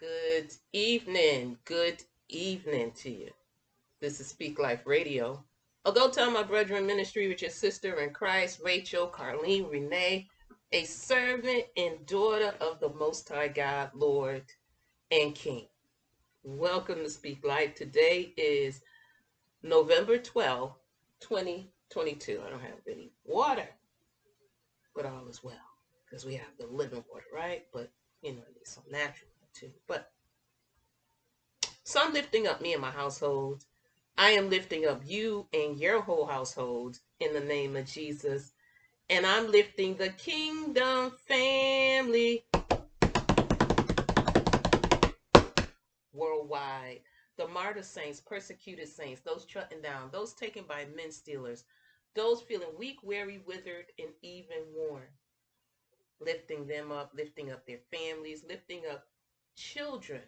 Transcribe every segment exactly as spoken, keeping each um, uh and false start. Good evening. Good evening to you. This is Speak Life Radio. I'll go tell my brethren ministry with your sister in Christ, Rachel, Carlene, Renee, a servant and daughter of the Most High God, Lord and King. Welcome to Speak Life. Today is November twelfth, twenty twenty-two. I don't have any water, but all is well because we have the living water, right? But, you know, it's so natural. Too. But so I'm lifting up me and my household. I am lifting up you and your whole household in the name of Jesus. And I'm lifting the kingdom family worldwide. The martyr saints, persecuted saints, those shutting down, those taken by men stealers, those feeling weak, weary, withered, and even worn. Lifting them up, lifting up their families, lifting up children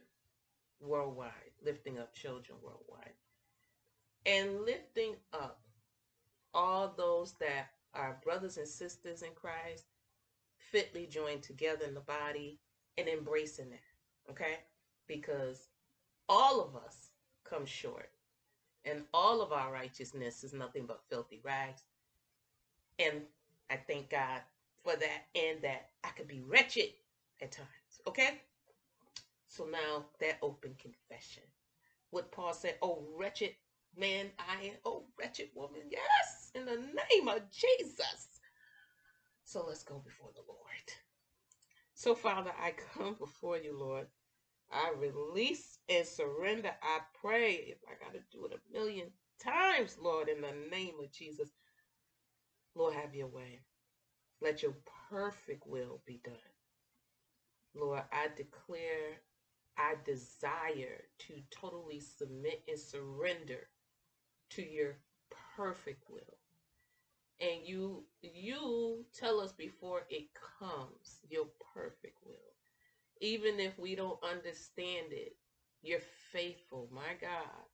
worldwide, lifting up children worldwide, and lifting up all those that are brothers and sisters in Christ, fitly joined together in the body, and embracing that, okay? Because all of us come short, and all of our righteousness is nothing but filthy rags, and I thank God for that, and that I could be wretched at times, okay? So now that open confession, what Paul said, oh, wretched man, I am, oh, wretched woman, yes, in the name of Jesus. So let's go before the Lord. So Father, I come before you, Lord. I release and surrender. I pray, if I got to do it a million times, Lord, in the name of Jesus, Lord, have your way. Let your perfect will be done. Lord, I declare I desire to totally submit and surrender to your perfect will. And you, you tell us before it comes, your perfect will. Even if we don't understand it, you're faithful, my God,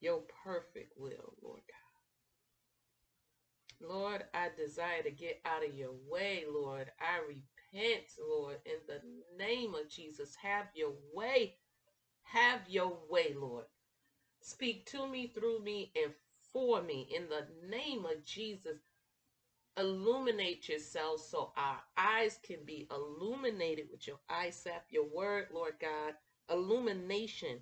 your perfect will, Lord God. Lord, I desire to get out of your way, Lord. I repent, Lord, in the name of Jesus. Have your way. Have your way, Lord. Speak to me, through me, and for me in the name of Jesus. Illuminate yourself so our eyes can be illuminated with your eyesap, your word, Lord God. Illumination.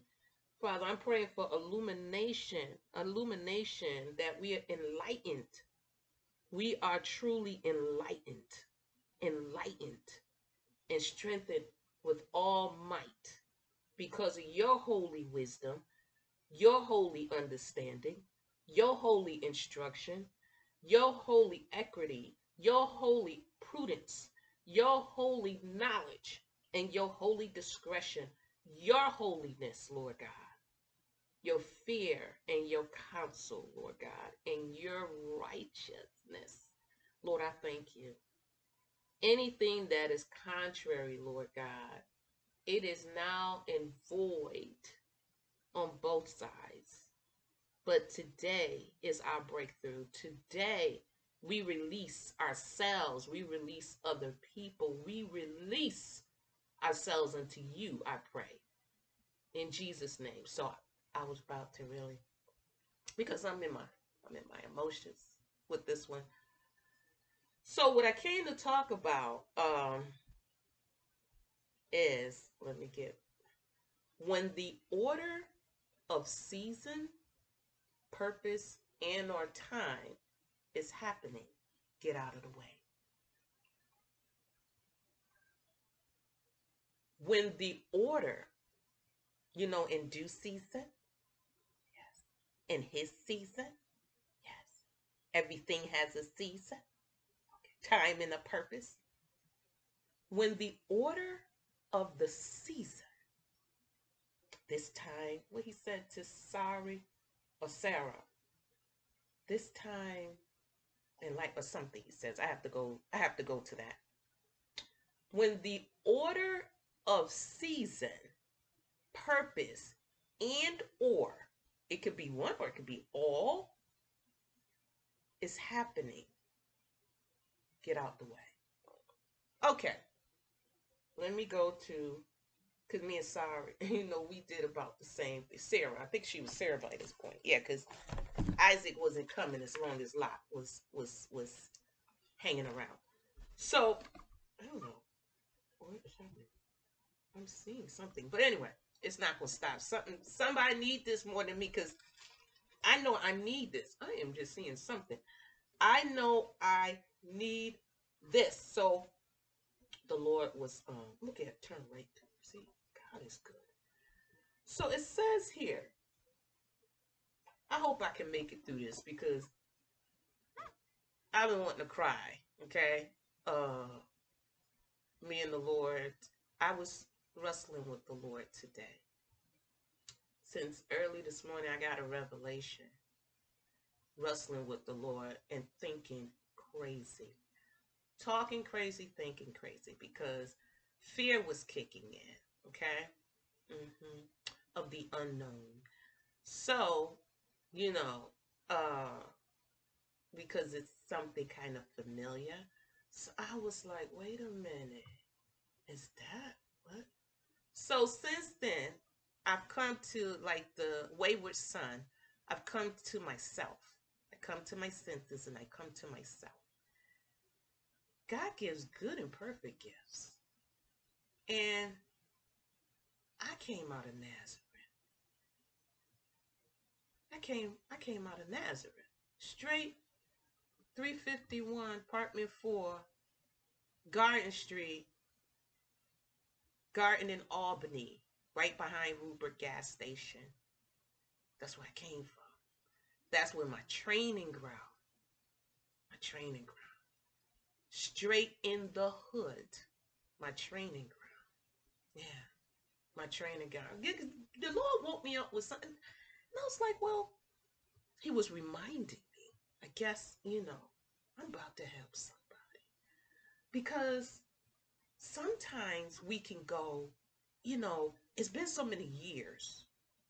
Father, I'm praying for illumination, illumination that we are enlightened. We are truly enlightened. enlightened and strengthened with all might because of your holy wisdom, your holy understanding, your holy instruction, your holy equity, your holy prudence, your holy knowledge, and your holy discretion, your holiness, Lord God, your fear and your counsel, Lord God, and your righteousness. Lord, I thank you. Anything that is contrary, Lord God, it is now in void on both sides. But today is our breakthrough. Today, we release ourselves. We release other people. We release ourselves unto you, I pray, in Jesus' name. So I was about to really, because I'm in my, I'm in my emotions with this one. So what I came to talk about um, is, let me get, when the order of season, purpose, and or time is happening, get out of the way. When the order, you know, in due season, yes, in his season, yes, everything has a season. Time and a purpose. When the order of the season, this time, what he said to Sari or Sarah, this time in life or something, he says, I have to go, I have to go to that. When the order of season, purpose, and or, it could be one or it could be all, is happening. Get out the way. Okay, let me go to Because me and Sarah, you know, we did about the same thing. Sarah, I think she was Sarah by this point. Yeah, because Isaac wasn't coming as long as Lot was was was hanging around. So, I don't know. What is happening? I'm seeing something. But anyway, it's not going to stop. Something, somebody need this more than me, because I know I need this. I am just seeing something. I know I need this. So, the Lord was, um, look at it, turn right. See, God is good. So it says here, I hope I can make it through this because I've been wanting to cry, okay? Uh, me and the Lord, I was wrestling with the Lord today. Since early this morning, I got a revelation, wrestling with the Lord and thinking crazy, talking crazy, thinking crazy, because fear was kicking in, okay, mm-hmm. of the unknown. So, you know, uh, because it's something kind of familiar. So I was like, wait a minute, is that what? So since then, I've come to, like the wayward son, I've come to myself. I come to my senses and I come to myself. God gives good and perfect gifts. And I came out of Nazareth. I came I came out of Nazareth. Straight three fifty-one, apartment four, Garden Street, Garden in Albany, right behind Ruber gas station. That's where I came from. That's where my training ground. My training ground. Straight in the hood. My training ground. Yeah, my training guy. The Lord woke me up with something. And I was like, well, he was reminding me. I guess, you know, I'm about to help somebody. Because sometimes we can go, you know, it's been so many years.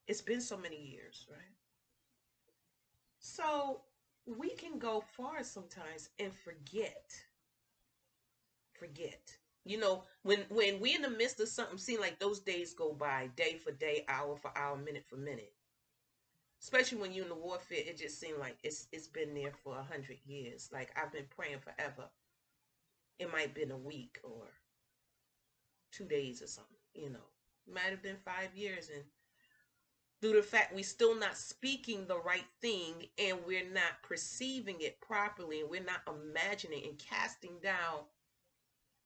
It's been so many years, right? So we can go far sometimes and forget. Forget. You know, when, when we're in the midst of something, seem like those days go by, day for day, hour for hour, minute for minute. Especially when you're in the warfare, it just seemed like it's it's been there for a hundred years. Like, I've been praying forever. It might have been a week or two days or something, you know. Might have been five years. And due to the fact we're still not speaking the right thing and we're not perceiving it properly and we're not imagining and casting down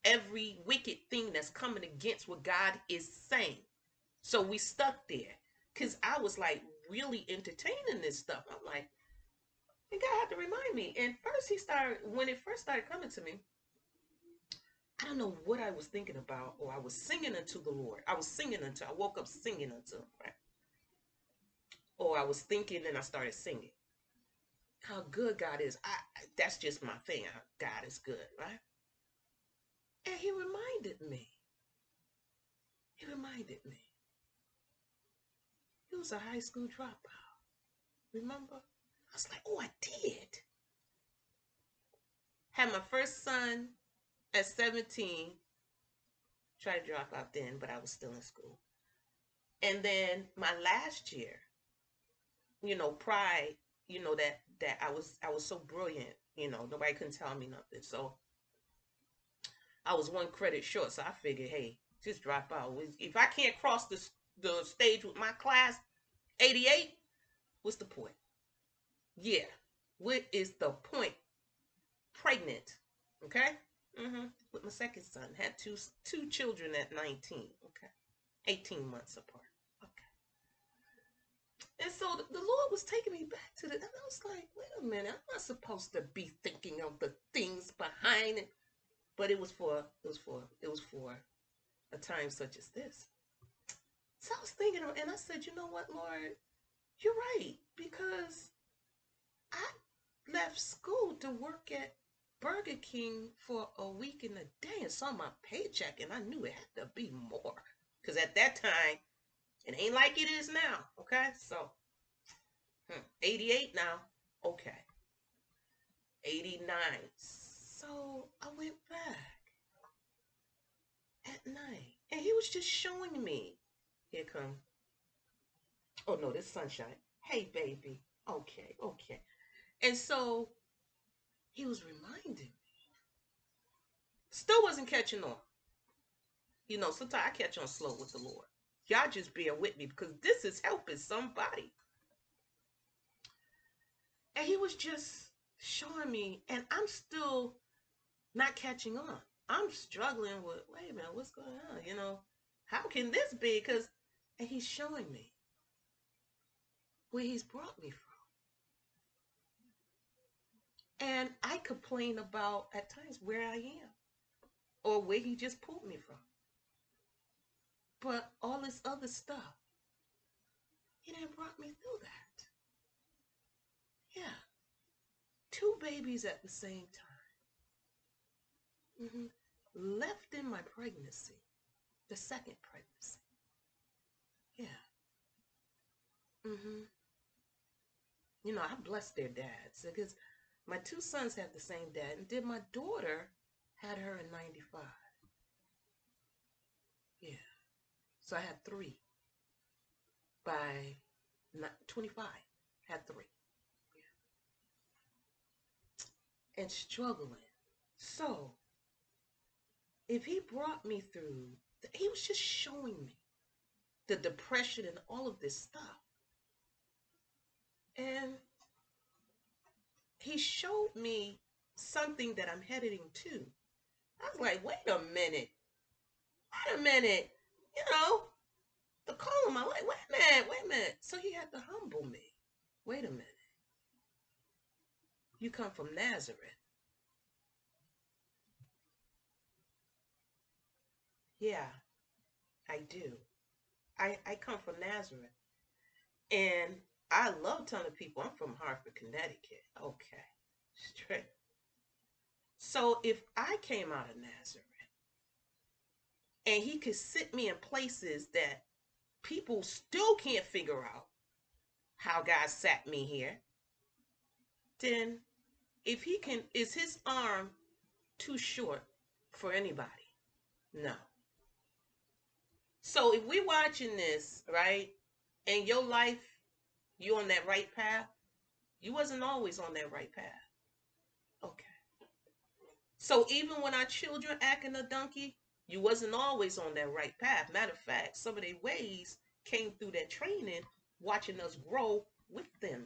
every wicked thing that's coming against what God is saying. So we stuck there. Because I was like really entertaining this stuff. I'm like, and God had to remind me. And first he started, when it first started coming to me, I don't know what I was thinking about. Or I was singing unto the Lord. I was singing unto, I woke up singing unto him, right? Or I was thinking and I started singing. How good God is. I, that's just my thing. God is good, right? And he reminded me, he reminded me, he was a high school dropout, remember? I was like, oh, I did. Had my first son at seventeen, tried to drop out then, but I was still in school. And then my last year, you know, pride, you know, that, that I was, I was so brilliant, you know, nobody couldn't tell me nothing, so. I was one credit short, so I figured, hey, just drop out. If I can't cross the, the stage with my class, eighty-eight, what's the point? Yeah, what is the point? Pregnant, okay? Mm-hmm. With my second son, had two, two children at nineteen, okay? eighteen months apart, okay? And so the Lord was taking me back to the, and I was like, wait a minute, I'm not supposed to be thinking of the things behind it. But it was for, it was for, it was for a time such as this. So I was thinking, and I said, you know what, Lord, you're right. Because I left school to work at Burger King for a week and a day and saw my paycheck. And I knew it had to be more. Because at that time, it ain't like it is now. Okay, so hmm, eighty-eight now. Okay, eighty-nine. So I went back at night And he was just showing me. Here come. Oh, no, this sunshine. Hey, baby. Okay, okay. And so he was reminding me. Still wasn't catching on. You know, sometimes I catch on slow with the Lord. Y'all just bear with me because this is helping somebody. And he was just showing me, and I'm still not catching on. I'm struggling with, wait a minute, what's going on? You know, how can this be? Because, and he's showing me where he's brought me from. And I complain about, at times, where I am or where he just pulled me from. But all this other stuff, he done brought me through that. Yeah. Two babies at the same time. Mm-hmm. Left in my pregnancy, the second pregnancy. Yeah. Mm-hmm. You know, I blessed their dads because my two sons had the same dad, and then my daughter had her in ninety-five. Yeah. So I had three. By twenty-five, had three. Yeah. And struggling. So, if he brought me through, he was just showing me the depression and all of this stuff. And he showed me something that I'm heading to. I was like, wait a minute. Wait a minute. You know, the call of my life. Wait a minute. Wait a minute. So he had to humble me. Wait a minute. You come from Nazareth. Yeah, I do. I, I come from Nazareth. And I love telling people I'm from Hartford, Connecticut. Okay, straight. So if I came out of Nazareth and he could sit me in places that people still can't figure out how God sat me here, then if he can, is his arm too short for anybody? No. So if we're watching this, right, and your life, you're on that right path, you wasn't always on that right path. Okay. So even when our children acting a donkey, you wasn't always on that right path. Matter of fact, some of their ways came through that training, watching us grow with them.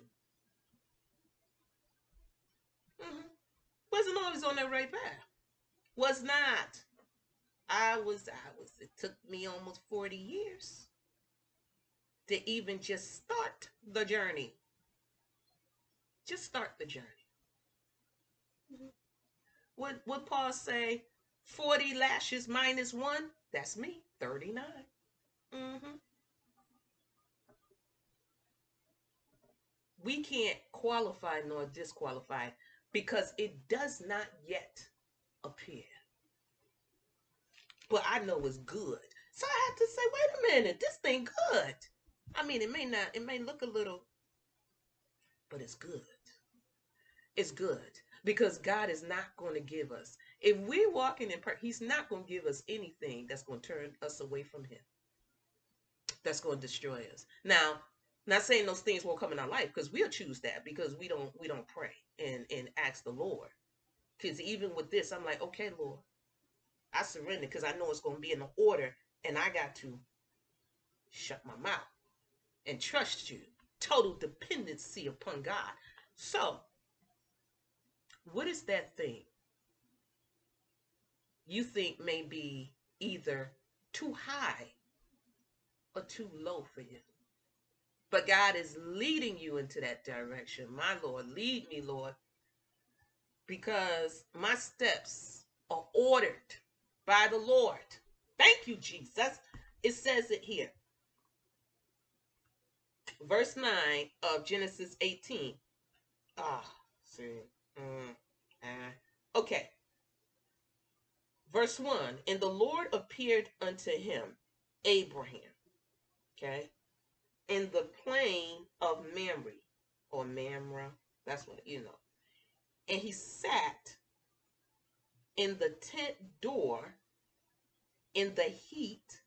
Mm-hmm. Wasn't always on that right path. Was not. I was, I was, it took me almost forty years to even just start the journey. Just start the journey. Mm-hmm. What, what Paul say, forty lashes minus one, that's me, thirty-nine. Mm-hmm. We can't qualify nor disqualify because it does not yet appear. But I know it's good. So I have to say, wait a minute, this thing good. I mean, it may not, it may look a little, but it's good. It's good because God is not going to give us, if we're walking in prayer, he's not going to give us anything that's going to turn us away from him. That's going to destroy us. Now, not saying those things won't come in our life because we'll choose that because we don't, we don't pray and, and ask the Lord. Because even with this, I'm like, okay, Lord, I surrender because I know it's going to be in the order and I got to shut my mouth and trust you. Total dependency upon God. So what is that thing you think may be either too high or too low for you? But God is leading you into that direction. My Lord, lead me, Lord, because my steps are ordered by the Lord. Thank you, Jesus. It says it here. Verse nine of Genesis eighteen. Ah, see. Mm, ah. Okay. Verse one. And the Lord appeared unto him, Abraham. Okay. In the plain of Mamre. Or Mamre. That's what, you know. And he sat in the tent door in the heat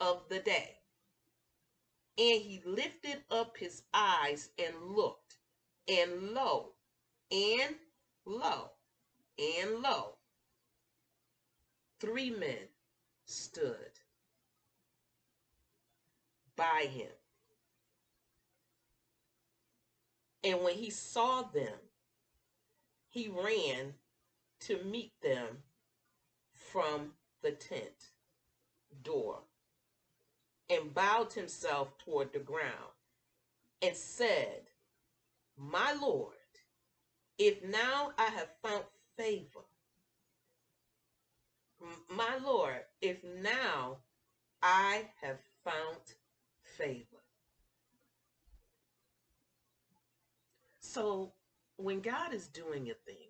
of the day. And he lifted up his eyes and looked, and lo, and lo, and lo, three men stood by him. And when he saw them, he ran to meet them from the tent door, and bowed himself toward the ground, and said, "My Lord, if now I have found favor, my Lord, if now I have found favor." So when God is doing a thing,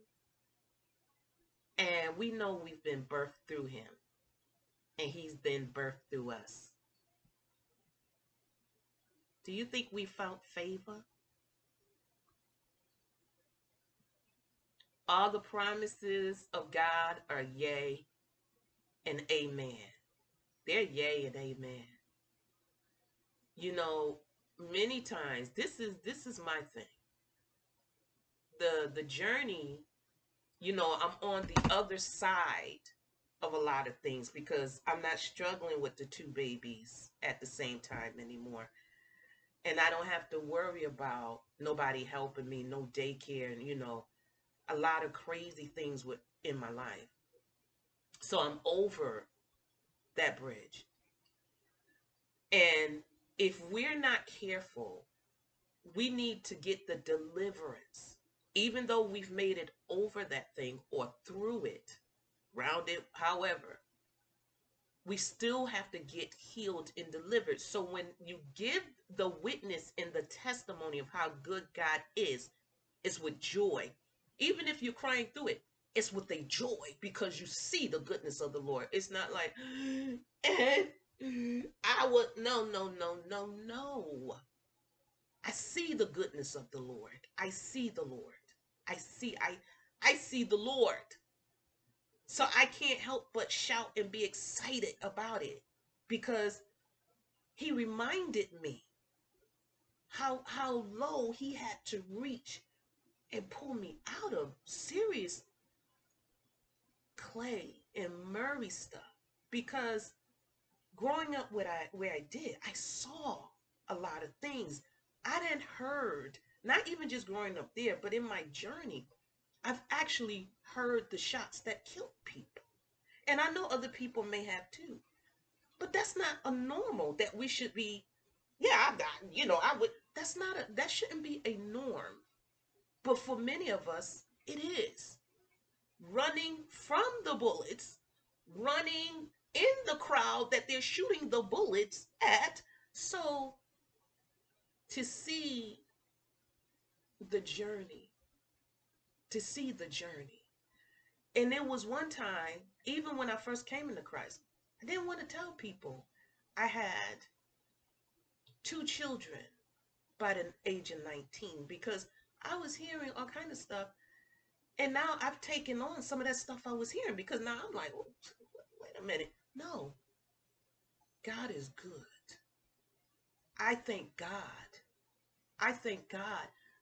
and we know we've been birthed through him, and he's been birthed through us, do you think we found favor? All the promises of God are yea and amen. They're yea and amen. You know, many times, this is this is my thing. The, the journey, you know, I'm on the other side of a lot of things because I'm not struggling with the two babies at the same time anymore. And I don't have to worry about nobody helping me, no daycare, and, you know, a lot of crazy things with, in my life. So I'm over that bridge. And if we're not careful, we need to get the deliverance. Even though we've made it over that thing or through it, round it, however, we still have to get healed and delivered. So when you give the witness and the testimony of how good God is, it's with joy. Even if you're crying through it, it's with a joy because you see the goodness of the Lord. It's not like, and I would, no, no, no, no, no. I see the goodness of the Lord. I see the Lord. I see, I, I see the Lord. So I can't help but shout and be excited about it because he reminded me how, how low he had to reach and pull me out of serious clay and Murray stuff. Because growing up where I, where I did, I saw a lot of things. I didn't heard, not even just growing up there, but in my journey, I've actually heard the shots that killed people. And I know other people may have too, but that's not a normal that we should be. Yeah, I got, you know, I would, that's not a, that shouldn't be a norm. But for many of us, it is. Running from the bullets, running in the crowd that they're shooting the bullets at. So to see the journey, to see the journey. And there was one time, even when I first came into Christ, I didn't want to tell people I had two children by the age of nineteen because I was hearing all kind of stuff. And now I've taken on some of that stuff I was hearing because now I'm like, oh, wait a minute. No, God is good. I thank God. I thank God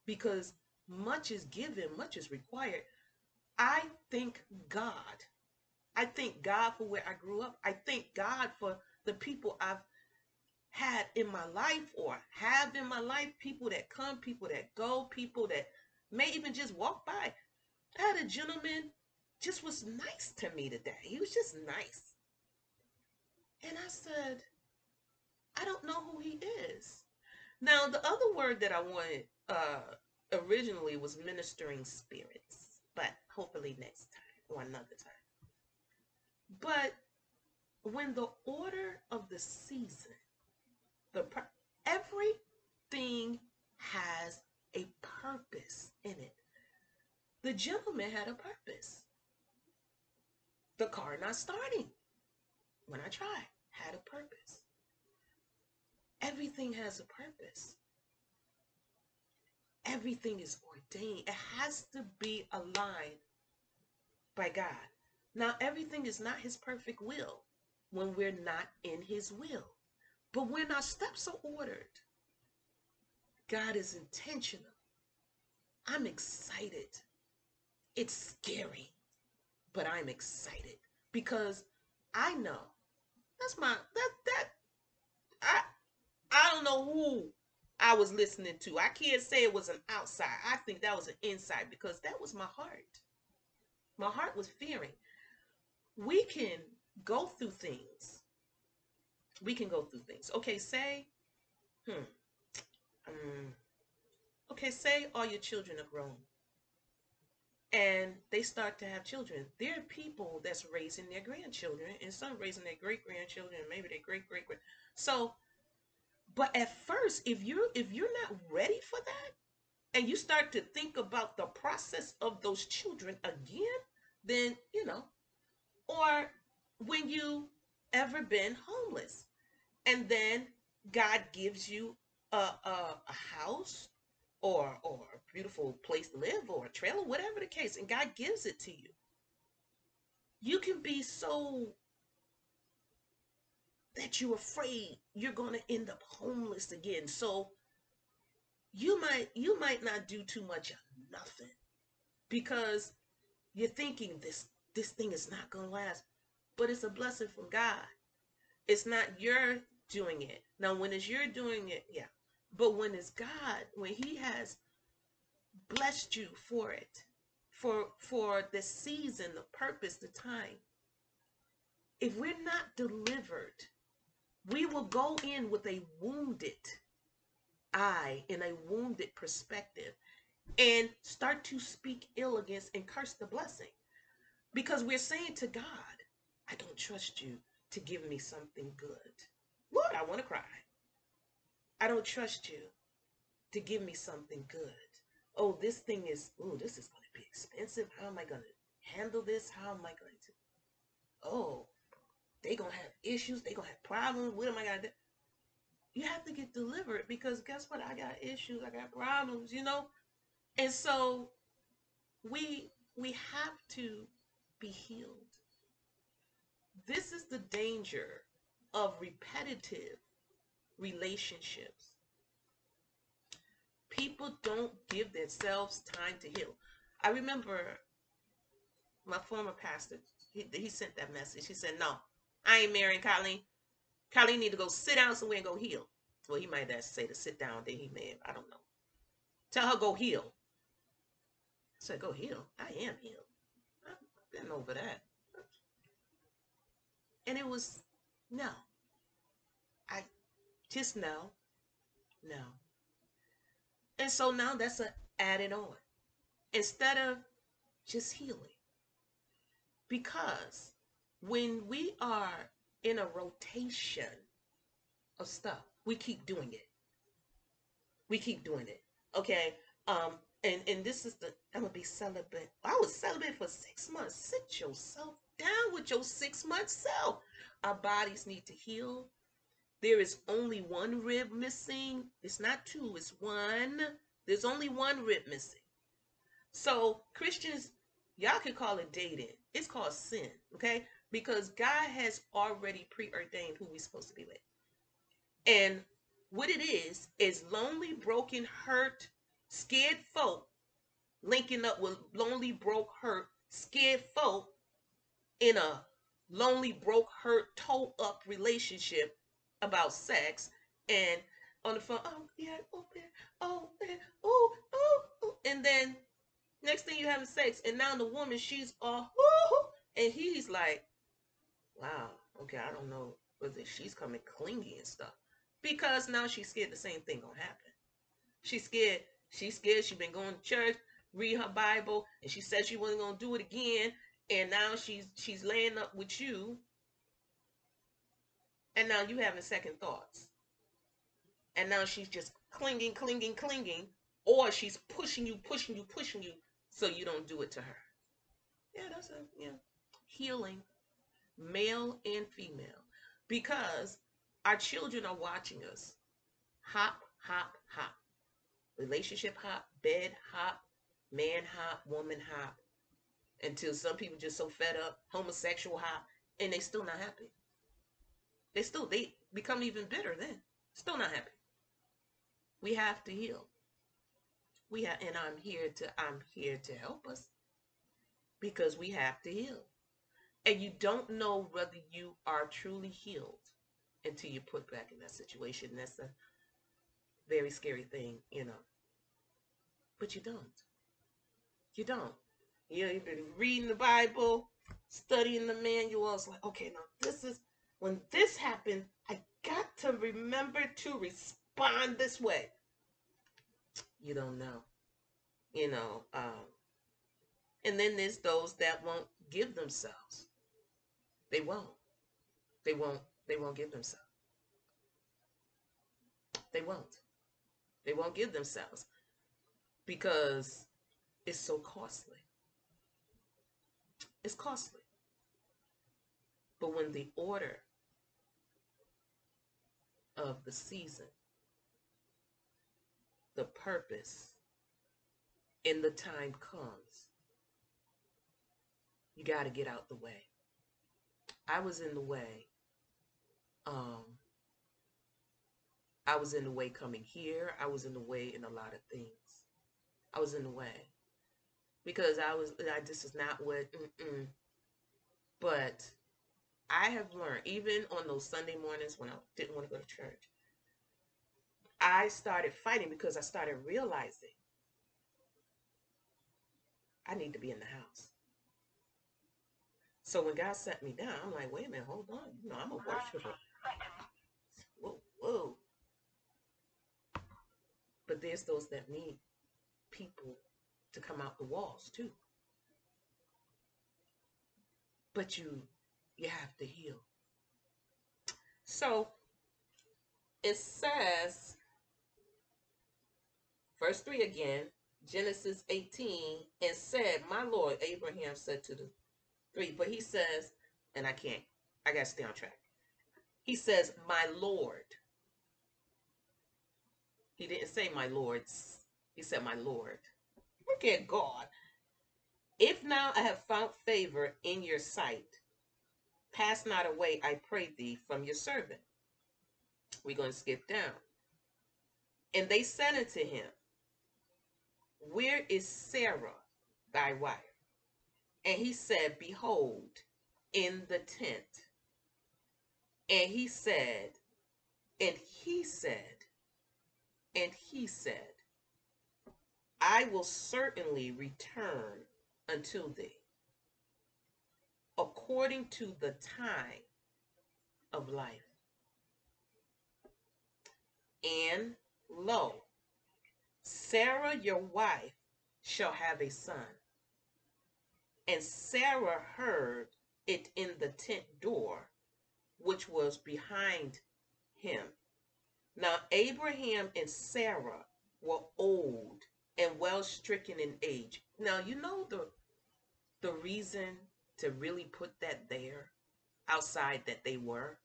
because much is given, much is required. I thank God. I thank God for where I grew up. I thank God for the people I've had in my life or have in my life, people that come, people that go, people that may even just walk by. I had a gentleman just was nice to me today. He was just nice. And I said, I don't know who he is. Now, the other word that I wanted uh, originally was ministering spirits, but hopefully next time or another time. But when the order of the season, the pur- everything has a purpose in it. The gentleman had a purpose. The car not starting when I tried had a purpose. Everything has a purpose. Everything is ordained. It has to be aligned by God. Now, everything is not his perfect will. when we're not in his will. But when our steps are ordered, God is intentional. I'm excited. It's scary, but I'm excited because I know that's my, that, that, I, I don't know who I was listening to. I can't say it was an outside. I think that was an inside because that was my heart. My heart was fearing. We can go through things. We can go through things. Okay, say, hmm. Um, okay, say all your children are grown and they start to have children. There are people that's raising their grandchildren and some raising their great-grandchildren and maybe their great-great-grand. So, but at first, if you're, if you're not ready for that and you start to think about the process of those children again, then, you know, or when you ever been homeless and then God gives you A, a, a house or, or a beautiful place to live or a trailer, whatever the case, and God gives it to you. You can be so that you're afraid you're going to end up homeless again. So you might, you might not do too much of nothing because you're thinking this, this thing is not going to last, but it's a blessing from God. It's not your doing it. Now, when it's your doing it, yeah. But when it's God, when he has blessed you for it, for for the season, the purpose, the time, if we're not delivered, we will go in with a wounded eye and a wounded perspective and start to speak ill against and curse the blessing. Because we're saying to God, I don't trust you to give me something good. Lord, I want to cry. I don't trust you to give me something good. Oh, this thing is, oh, this is going to be expensive. How am I going to handle this? How am I going to, oh, they're going to have issues. They're going to have problems. What am I going to do? You have to get delivered because guess what? I got issues. I got problems, you know? And so we, we have to be healed. This is the danger of repetitive relationships. People don't give themselves time to heal. I remember my former pastor, he, he sent that message. He said, no, I ain't marrying Colleen. Colleen need to go sit down somewhere and go heal. Well, he might have said to sit down, then he may have, I don't know. Tell her, go heal. I said, go heal. I am healed. I've been over that. And it was, no, I just no, no. And so now that's an added on instead of just healing. Because when we are in a rotation of stuff, we keep doing it. We keep doing it. Okay. Um, and, and this is the, I'm going to be celibate. I was celibate for six months. Sit yourself down with your six month self. Our bodies need to heal. There is only one rib missing. It's not two, it's one. There's only one rib missing. So Christians, y'all can call it dating. It's called sin, okay? Because God has already preordained who we're supposed to be with. And what it is, is lonely, broken, hurt, scared folk linking up with lonely, broke, hurt, scared folk in a lonely, broke, hurt, toe-up relationship about sex, and on the phone, oh, yeah, oh, yeah, oh, yeah, oh, oh, oh, and then next thing you having sex, and now the woman, she's all, oh, and he's like, wow, okay, I don't know, but she's coming clingy and stuff, because now she's scared the same thing gonna happen. She's scared, she's scared, she's been going to church, read her Bible, and she said she wasn't gonna do it again, and now she's she's laying up with you, and now you having second thoughts, and now she's just clinging, clinging, clinging, or she's pushing you, pushing you, pushing you, so you don't do it to her. Yeah, that's a yeah, healing, male and female, because our children are watching us. Hop, hop, hop, relationship hop, bed hop, man hop, woman hop. Until some people just so fed up, homosexual hop, and they still not happy. They still, they become even bitter then. Still not happy. We have to heal. We have, and I'm here to, I'm here to help us, because we have to heal. And you don't know whether you are truly healed until you're put back in that situation. That's a very scary thing, you know. But you don't. You don't. You know, you've been reading the Bible, studying the manual. It's like, okay, now this is, when this happened, I got to remember to respond this way. You don't know. You know, um, and then there's those that won't give themselves. They won't. They won't. They won't give themselves. They won't. They won't give themselves because it's so costly. It's costly. But when the order of the season, the purpose, and the time comes, you got to get out the way. I was in the way. Um, I was in the way coming here. I was in the way in a lot of things. I was in the way because I was, I, this is not what, mm-mm. But I have learned, even on those Sunday mornings when I didn't want to go to church, I started fighting because I started realizing I need to be in the house. So when God set me down, I'm like, wait a minute, hold on. You know, I'm a worshiper. Whoa, whoa. But there's those that need people to come out the walls too. But you, you have to heal. So it says, verse three again, Genesis eighteen, and said, my Lord, Abraham said to the Three, but he says, and I can't, I gotta stay on track. He says, my Lord. He didn't say my lords. He said, my Lord. Look at God. If now I have found favor in your sight, pass not away, I pray thee, from your servant. We're going to skip down. And they said unto him, where is Sarah, thy wife? And he said, behold, in the tent. And he said, and he said, and he said, I will certainly return unto thee, according to the time of life. And lo, Sarah your wife shall have a son. And Sarah heard it in the tent door, which was behind him. Now Abraham and Sarah were old and well stricken in age. Now, you know the the reason to really put that there, outside that they were,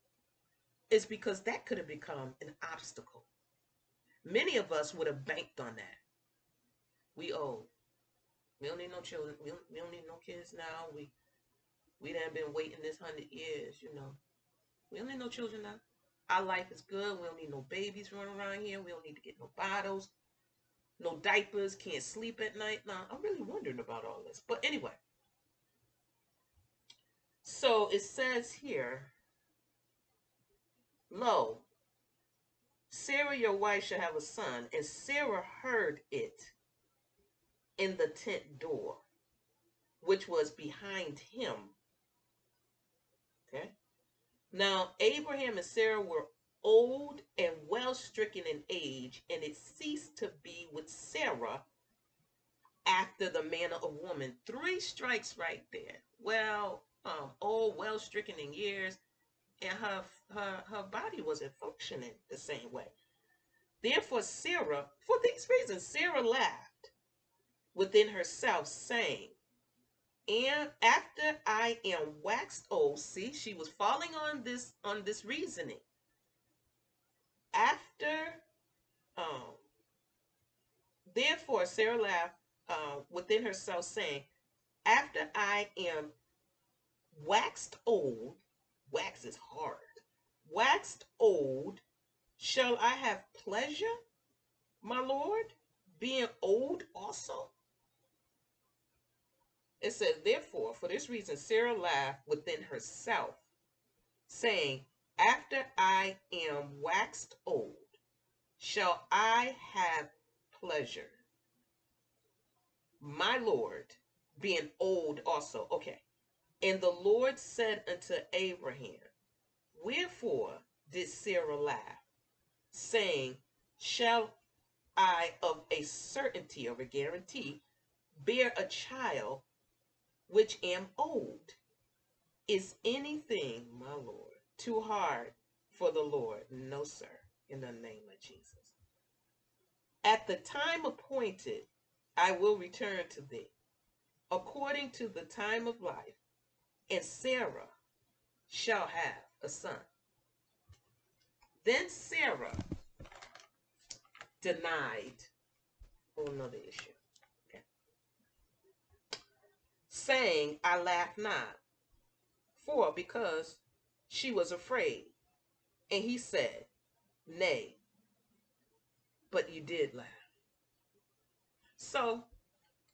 is because that could have become an obstacle. Many of us would have banked on that. We old. We don't need no children. We don't, we don't need no kids now. We we done been waiting this hundred years, you know. We don't need no children now. Our life is good. We don't need no babies running around here. We don't need to get no bottles, no diapers. Can't sleep at night. Now, I'm really wondering about all this. But anyway, so it says here, lo, Sarah your wife shall have a son, and Sarah heard it in the tent door, which was behind him. Okay. Now Abraham and Sarah were old and well stricken in age, and it ceased to be with Sarah after the manner of woman. Three strikes right there. Well, um, old, well stricken in years, and her her her body wasn't functioning the same way. Therefore, Sarah, for these reasons, Sarah laughed within herself, saying, and after I am waxed old, see, she was falling on this on this reasoning. After, um, therefore, Sarah laughed uh, within herself, saying, after I am waxed old, wax is hard, waxed old, shall I have pleasure, my Lord, being old also? It says, therefore, for this reason, Sarah laughed within herself, saying, after I am waxed old, shall I have pleasure, my Lord, being old also. Okay. And the Lord said unto Abraham, wherefore did Sarah laugh, saying, shall I of a certainty, or a guarantee, bear a child which am old? Is anything, my Lord, too hard for the Lord? No, sir, in the name of Jesus. At the time appointed, I will return to thee, according to the time of life, and Sarah shall have a son. Then Sarah denied another issue, okay, saying, I laugh not, for because she was afraid. And he said, nay, but you did laugh. So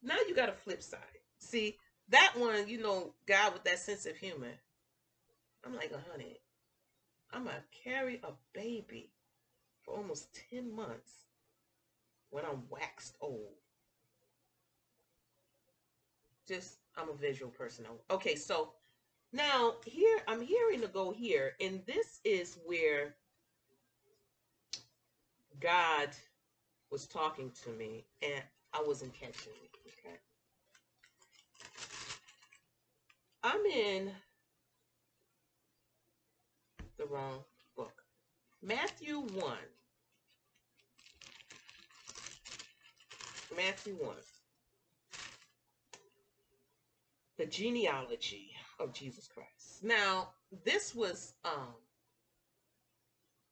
now you got a flip side. See, that one, you know, God with that sense of humor. I'm like, honey, I'm going to carry a baby for almost ten months when I'm waxed old. Just, I'm a visual person. Okay, so now here, I'm hearing to go here, and this is where God was talking to me, and I wasn't catching it, okay? I'm in the wrong book. Matthew one. Matthew one. The genealogy of Jesus Christ. Now, this was um,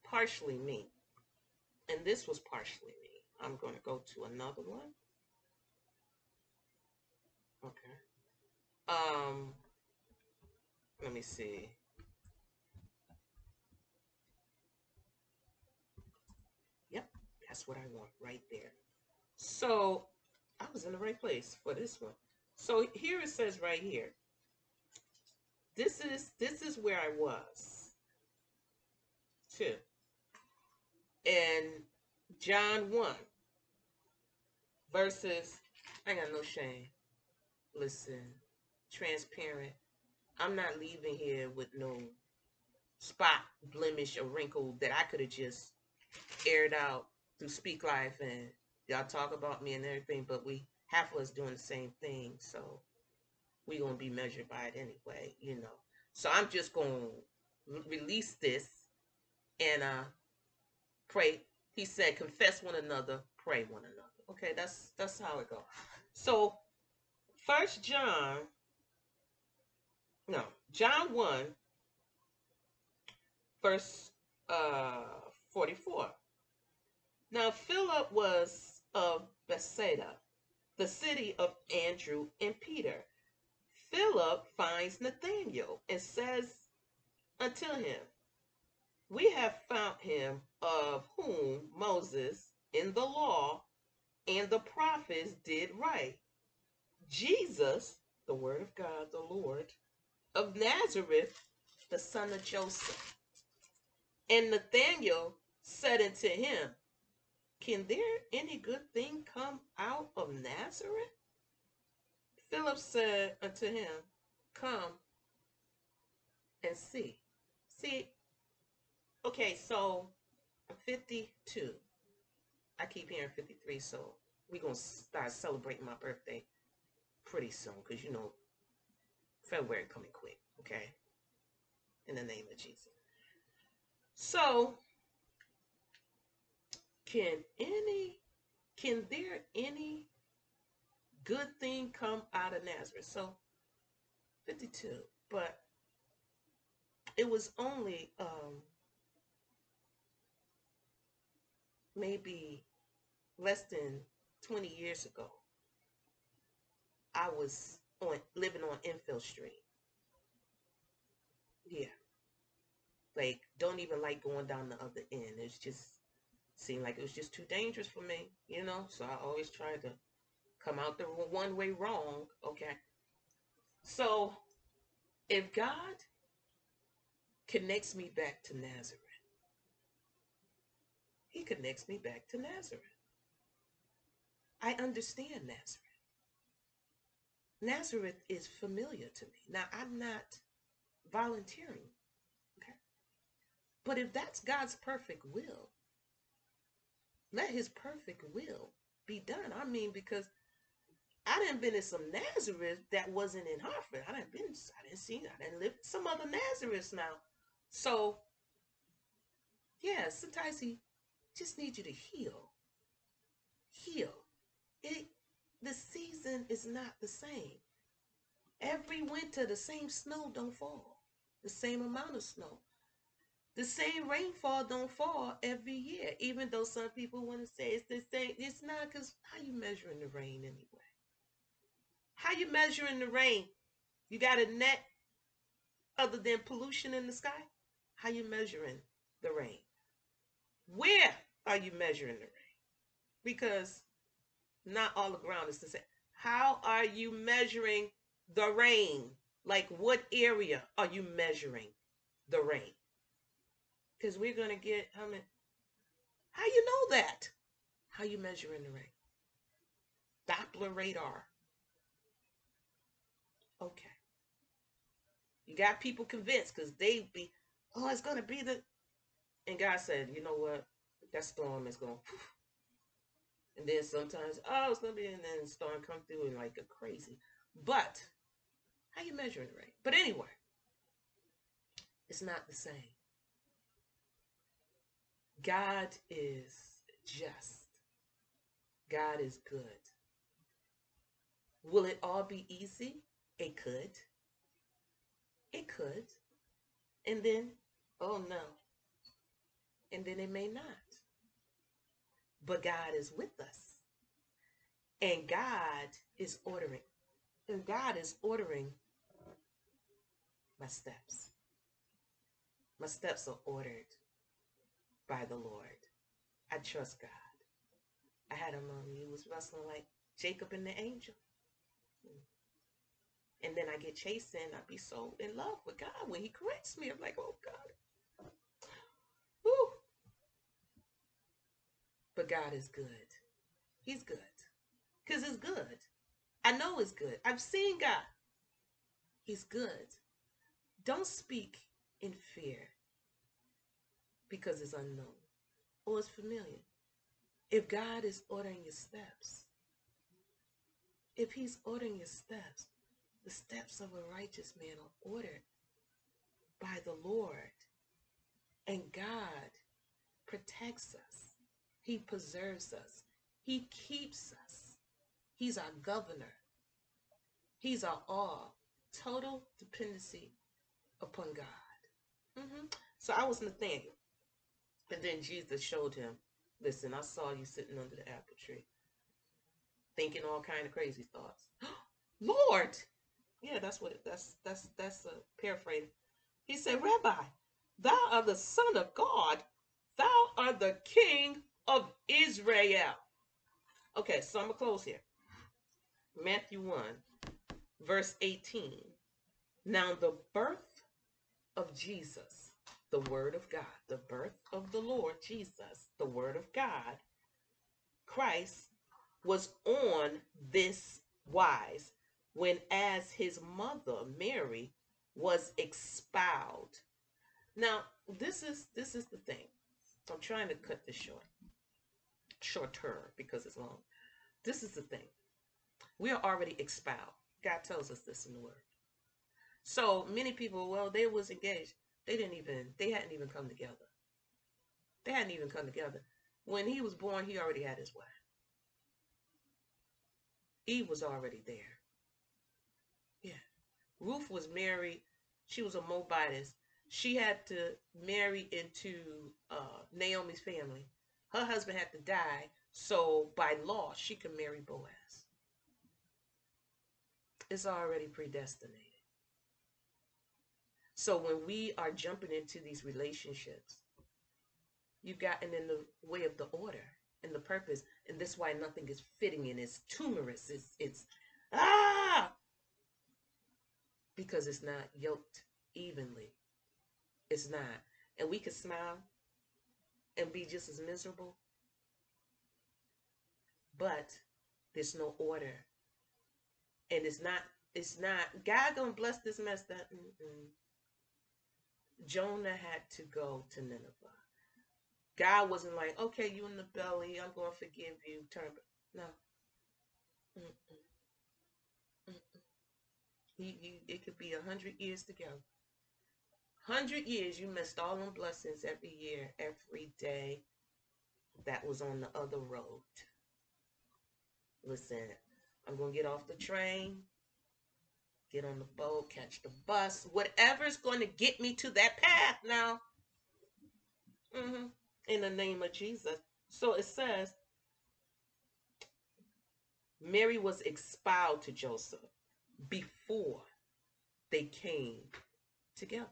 partially me. And this was partially me. I'm going to go to another one. Okay. Um, let me see. Yep, that's what I want right there. So I was in the right place for this one. So here it says right here. This is this is where I was too. And John one versus, I got no shame. Listen, transparent. I'm not leaving here with no spot, blemish, or wrinkle that I could have just aired out through Speak Life, and y'all talk about me and everything, but we, half of us doing the same thing, so we gonna be measured by it anyway, you know. So I'm just gonna release this and uh, pray. He said, confess one another, pray one another. Okay, that's that's how it goes. So First John, no, John one, verse uh, forty-four. Now Philip was of Bethsaida, the city of Andrew and Peter. Philip finds Nathanael and says unto him, we have found him of whom Moses in the law and the prophets did write, Jesus, the word of God, the Lord, of Nazareth, the son of Joseph. And Nathanael said unto him, can there any good thing come out of Nazareth? Philip said unto him, come and see. See, okay, so I'm fifty-two. I keep hearing fifty-three, so we're going to start celebrating my birthday pretty soon, because, you know, February coming quick, okay? In the name of Jesus. So, can any, can there any good thing come out of Nazareth? So, fifty-two, but it was only um, maybe less than twenty years ago. I was on living on Enfield Street. Yeah. like, don't even like going down the other end. It's just seemed like it was just too dangerous for me, you know? So I always tried to come out the one way wrong, okay? So if God connects me back to Nazareth, he connects me back to Nazareth. I understand Nazareth. Nazareth is familiar to me. Now, I'm not volunteering, okay? But if that's God's perfect will, let his perfect will be done. I mean, because I done been in some Nazareth that wasn't in Hartford. I done been, I done seen, I done lived some other Nazareth now. So, yeah, sometimes he just needs you to heal. Heal. It, the season is not the same. Every winter, the same snow don't fall. The same amount of snow. The same rainfall don't fall every year, even though some people want to say it's the same. It's not, because how you measuring the rain anyway? How you measuring the rain? You got a net other than pollution in the sky? How you measuring the rain? Where are you measuring the rain? Because not all the ground is the same. How are you measuring the rain? Like, what area are you measuring the rain? Because we're going to get, I mean, how you know that? How you measuring the rain? Doppler radar. Okay. You got people convinced because they be, oh, it's going to be the, and God said, you know what? That storm is going, and then sometimes, oh, it's going to be, and then the storm come through and like a crazy. But how you measuring the rain? But anyway, it's not the same. God is just. God is good. Will it all be easy? It could. It could. And then, oh no. And then it may not. But God is with us. And God is ordering. And God is ordering my steps. My steps are ordered by the Lord. I trust God. I had a moment he was wrestling like Jacob and the angel. And then I get chased and I be so in love with God when he corrects me. I'm like, oh God. Woo. But God is good. He's good. Because it's good. I know it's good. I've seen God. He's good. Don't speak in fear, because it's unknown or it's familiar. If God is ordering your steps, if he's ordering your steps, the steps of a righteous man are ordered by the Lord, and God protects us. He preserves us. He keeps us. He's our governor. He's our all. Total dependency upon God. Mm-hmm. So I was Nathaniel. And then Jesus showed him, listen, I saw you sitting under the apple tree, thinking all kind of crazy thoughts. Lord! Yeah, that's what, it, that's, that's, that's a paraphrase. He said, Rabbi, thou art the Son of God. Thou art the King of Israel. Okay, so I'm going to close here. Matthew one, verse eighteen. Now the birth of Jesus, the word of God, the birth of the Lord Jesus, the word of God, Christ, was on this wise, when as his mother Mary was expelled. Now, this is this is the thing. I'm trying to cut this short. Shorter, because it's long. This is the thing. We are already expelled. God tells us this in the word. So many people, well, they was engaged. They didn't even, they hadn't even come together. They hadn't even come together. When he was born, he already had his wife. Eve was already there. Yeah. Ruth was married. She was a Moabitess. She had to marry into uh, Naomi's family. Her husband had to die. So by law, she could marry Boaz. It's already predestinated. So when we are jumping into these relationships, you've gotten in the way of the order and the purpose. And that's why nothing is fitting in. It's tumorous. It's, it's ah, because it's not yoked evenly. It's not. And we could smile and be just as miserable, but there's no order. And it's not, it's not, God gonna bless this mess. That mm-mm. Jonah had to go to Nineveh. God wasn't like, okay, you in the belly, I'm gonna forgive you. Turn, no. Mm-mm. Mm-mm. He, he, it could be a hundred years to go. Hundred years, you missed all them blessings every year, every day. That was on the other road. Listen, I'm gonna get off the train, get on the boat, catch the bus, whatever's gonna get me to that path now. Mm-hmm. In the name of Jesus. So it says, Mary was expounded to Joseph before they came together.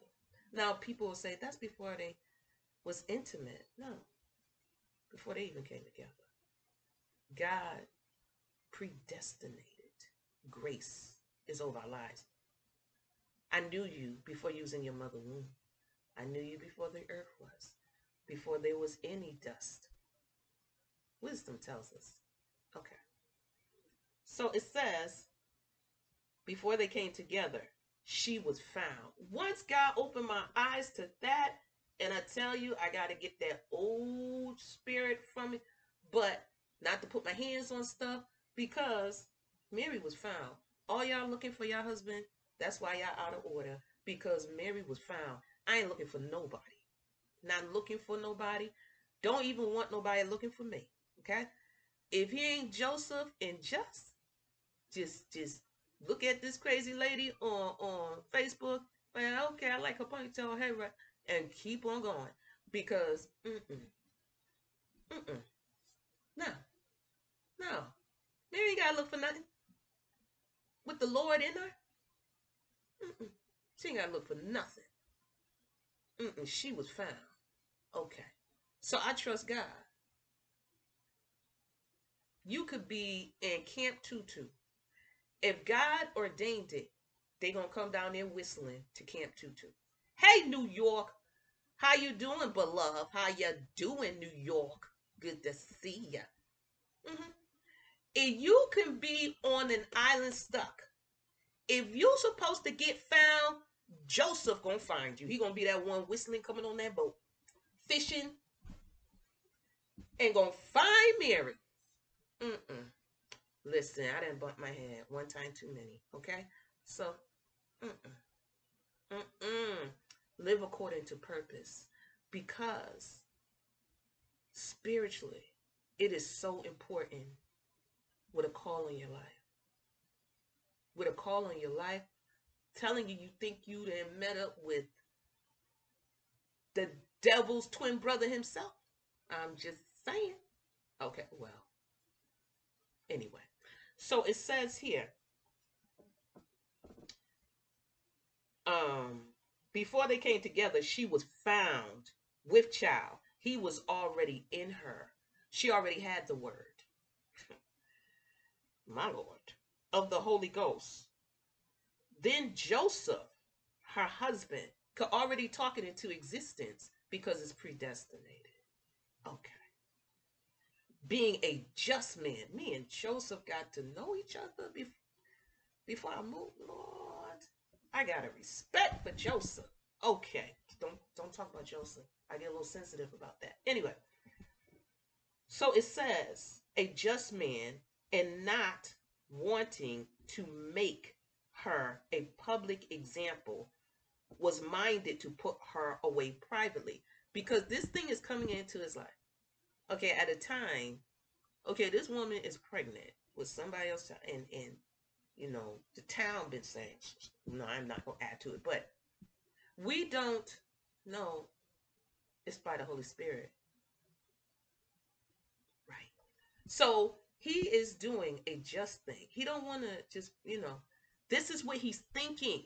Now, people will say that's before they was intimate. No, before they even came together. God predestinated grace is over our lives. I knew you before you was in your mother's womb. I knew you before the earth was, before there was any dust. Wisdom tells us. Okay. So it says, before they came together, she was found. Once God opened my eyes to that, and I tell you, I got to get that old spirit from it, but not to put my hands on stuff, because Mary was found. All y'all looking for your husband, that's why y'all out of order, because Mary was found. I ain't looking for nobody. Not looking for nobody. Don't even want nobody looking for me, okay? If he ain't Joseph and just, just, just, look at this crazy lady on, on Facebook. Man, okay, I like her ponytail, hey, right? And keep on going, because mm-mm, mm-mm, no, no. Mary ain't gotta look for nothing. With the Lord in her, mm-mm, she ain't gotta look for nothing. Mm-mm, she was found. Okay, so I trust God. You could be in Camp Tutu. If God ordained it, they're going to come down there whistling to Camp Tutu. Hey, New York, how you doing, beloved? How you doing, New York? Good to see ya. Mm-hmm. If you can be on an island stuck, if you're supposed to get found, Joseph going to find you. He going to be that one whistling, coming on that boat, fishing, and going to find Mary. Mm-mm. Listen, I didn't bump my head one time too many, okay? So, mm-mm, mm-mm. Live according to purpose, because spiritually, it is so important with a call on your life. With a call on your life, telling you you think you done met up with the devil's twin brother himself. I'm just saying. Okay, well, anyway. So it says here, um, before they came together, she was found with child. He was already in her. She already had the word, my Lord, of the Holy Ghost. Then Joseph, her husband, could already talk it into existence, because it's predestinated. Okay. Being a just man, me and Joseph got to know each other before, before I moved, Lord. I got a respect for Joseph. Okay, don't don't talk about Joseph. I get a little sensitive about that. Anyway, so it says, a just man, and not wanting to make her a public example, was minded to put her away privately, because this thing is coming into his life. Okay, at a time, okay, this woman is pregnant with somebody else, and, and you know, the town been saying, no, I'm not going to add to it, but we don't know it's by the Holy Spirit. Right. So he is doing a just thing. He don't want to just, you know, this is what he's thinking.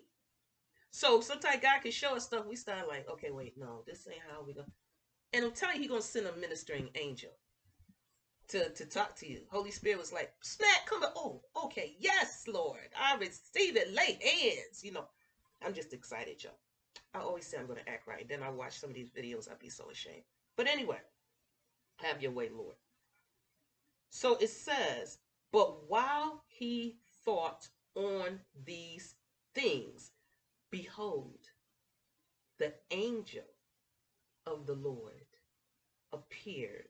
So sometimes God can show us stuff. We start like, okay, wait, no, this ain't how we go. And I'm telling you, he's going to send a ministering angel to, to talk to you. Holy Spirit was like, smack, come up. Oh, okay. Yes, Lord. I receive it. Lay hands. You know, I'm just excited, y'all. I always say I'm going to act right. Then I watch some of these videos. I'd be so ashamed. But anyway, have your way, Lord. So it says, but while he thought on these things, behold, the angel of the Lord appeared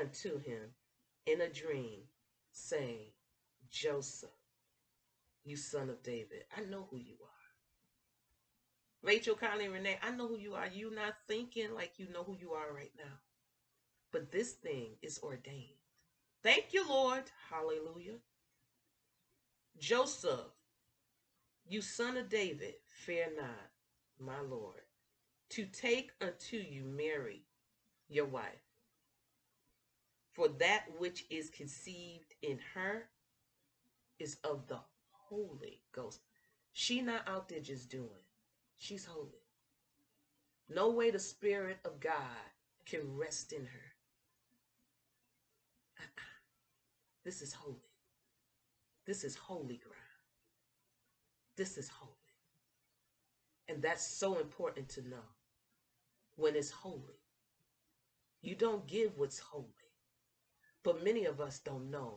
unto him in a dream, saying, Joseph, you son of David, I know who you are. Rachel, Connie, Renee, I know who you are. You're not thinking like you know who you are right now. But this thing is ordained. Thank you, Lord. Hallelujah. Joseph, you son of David, fear not, my Lord, to take unto you Mary, your wife. For that which is conceived in her is of the Holy Ghost. She not out there just doing. She's holy. No way the Spirit of God can rest in her. Uh-uh. This is holy. This is holy ground. This is holy. And that's so important to know. When it's holy, you don't give what's holy. But many of us don't know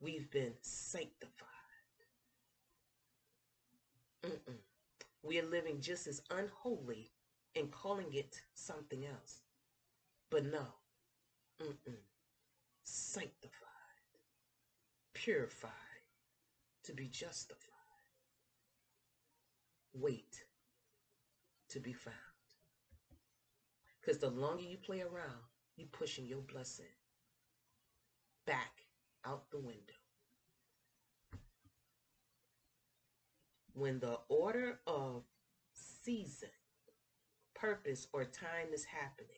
we've been sanctified. Mm-mm. We are living just as unholy and calling it something else. But no, mm-mm. Sanctified, purified, to be justified, wait to be found. Because the longer you play around, you're pushing your blessing back out the window. When the order of season, purpose, or time is happening,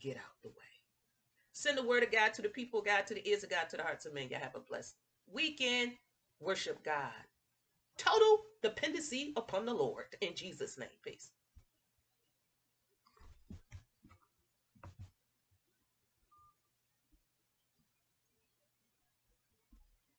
get out the way. Send the word of God to the people of God, to the ears of God, to the hearts of men. Y'all have a blessed weekend. Worship God. Total dependency upon the Lord. In Jesus' name, peace.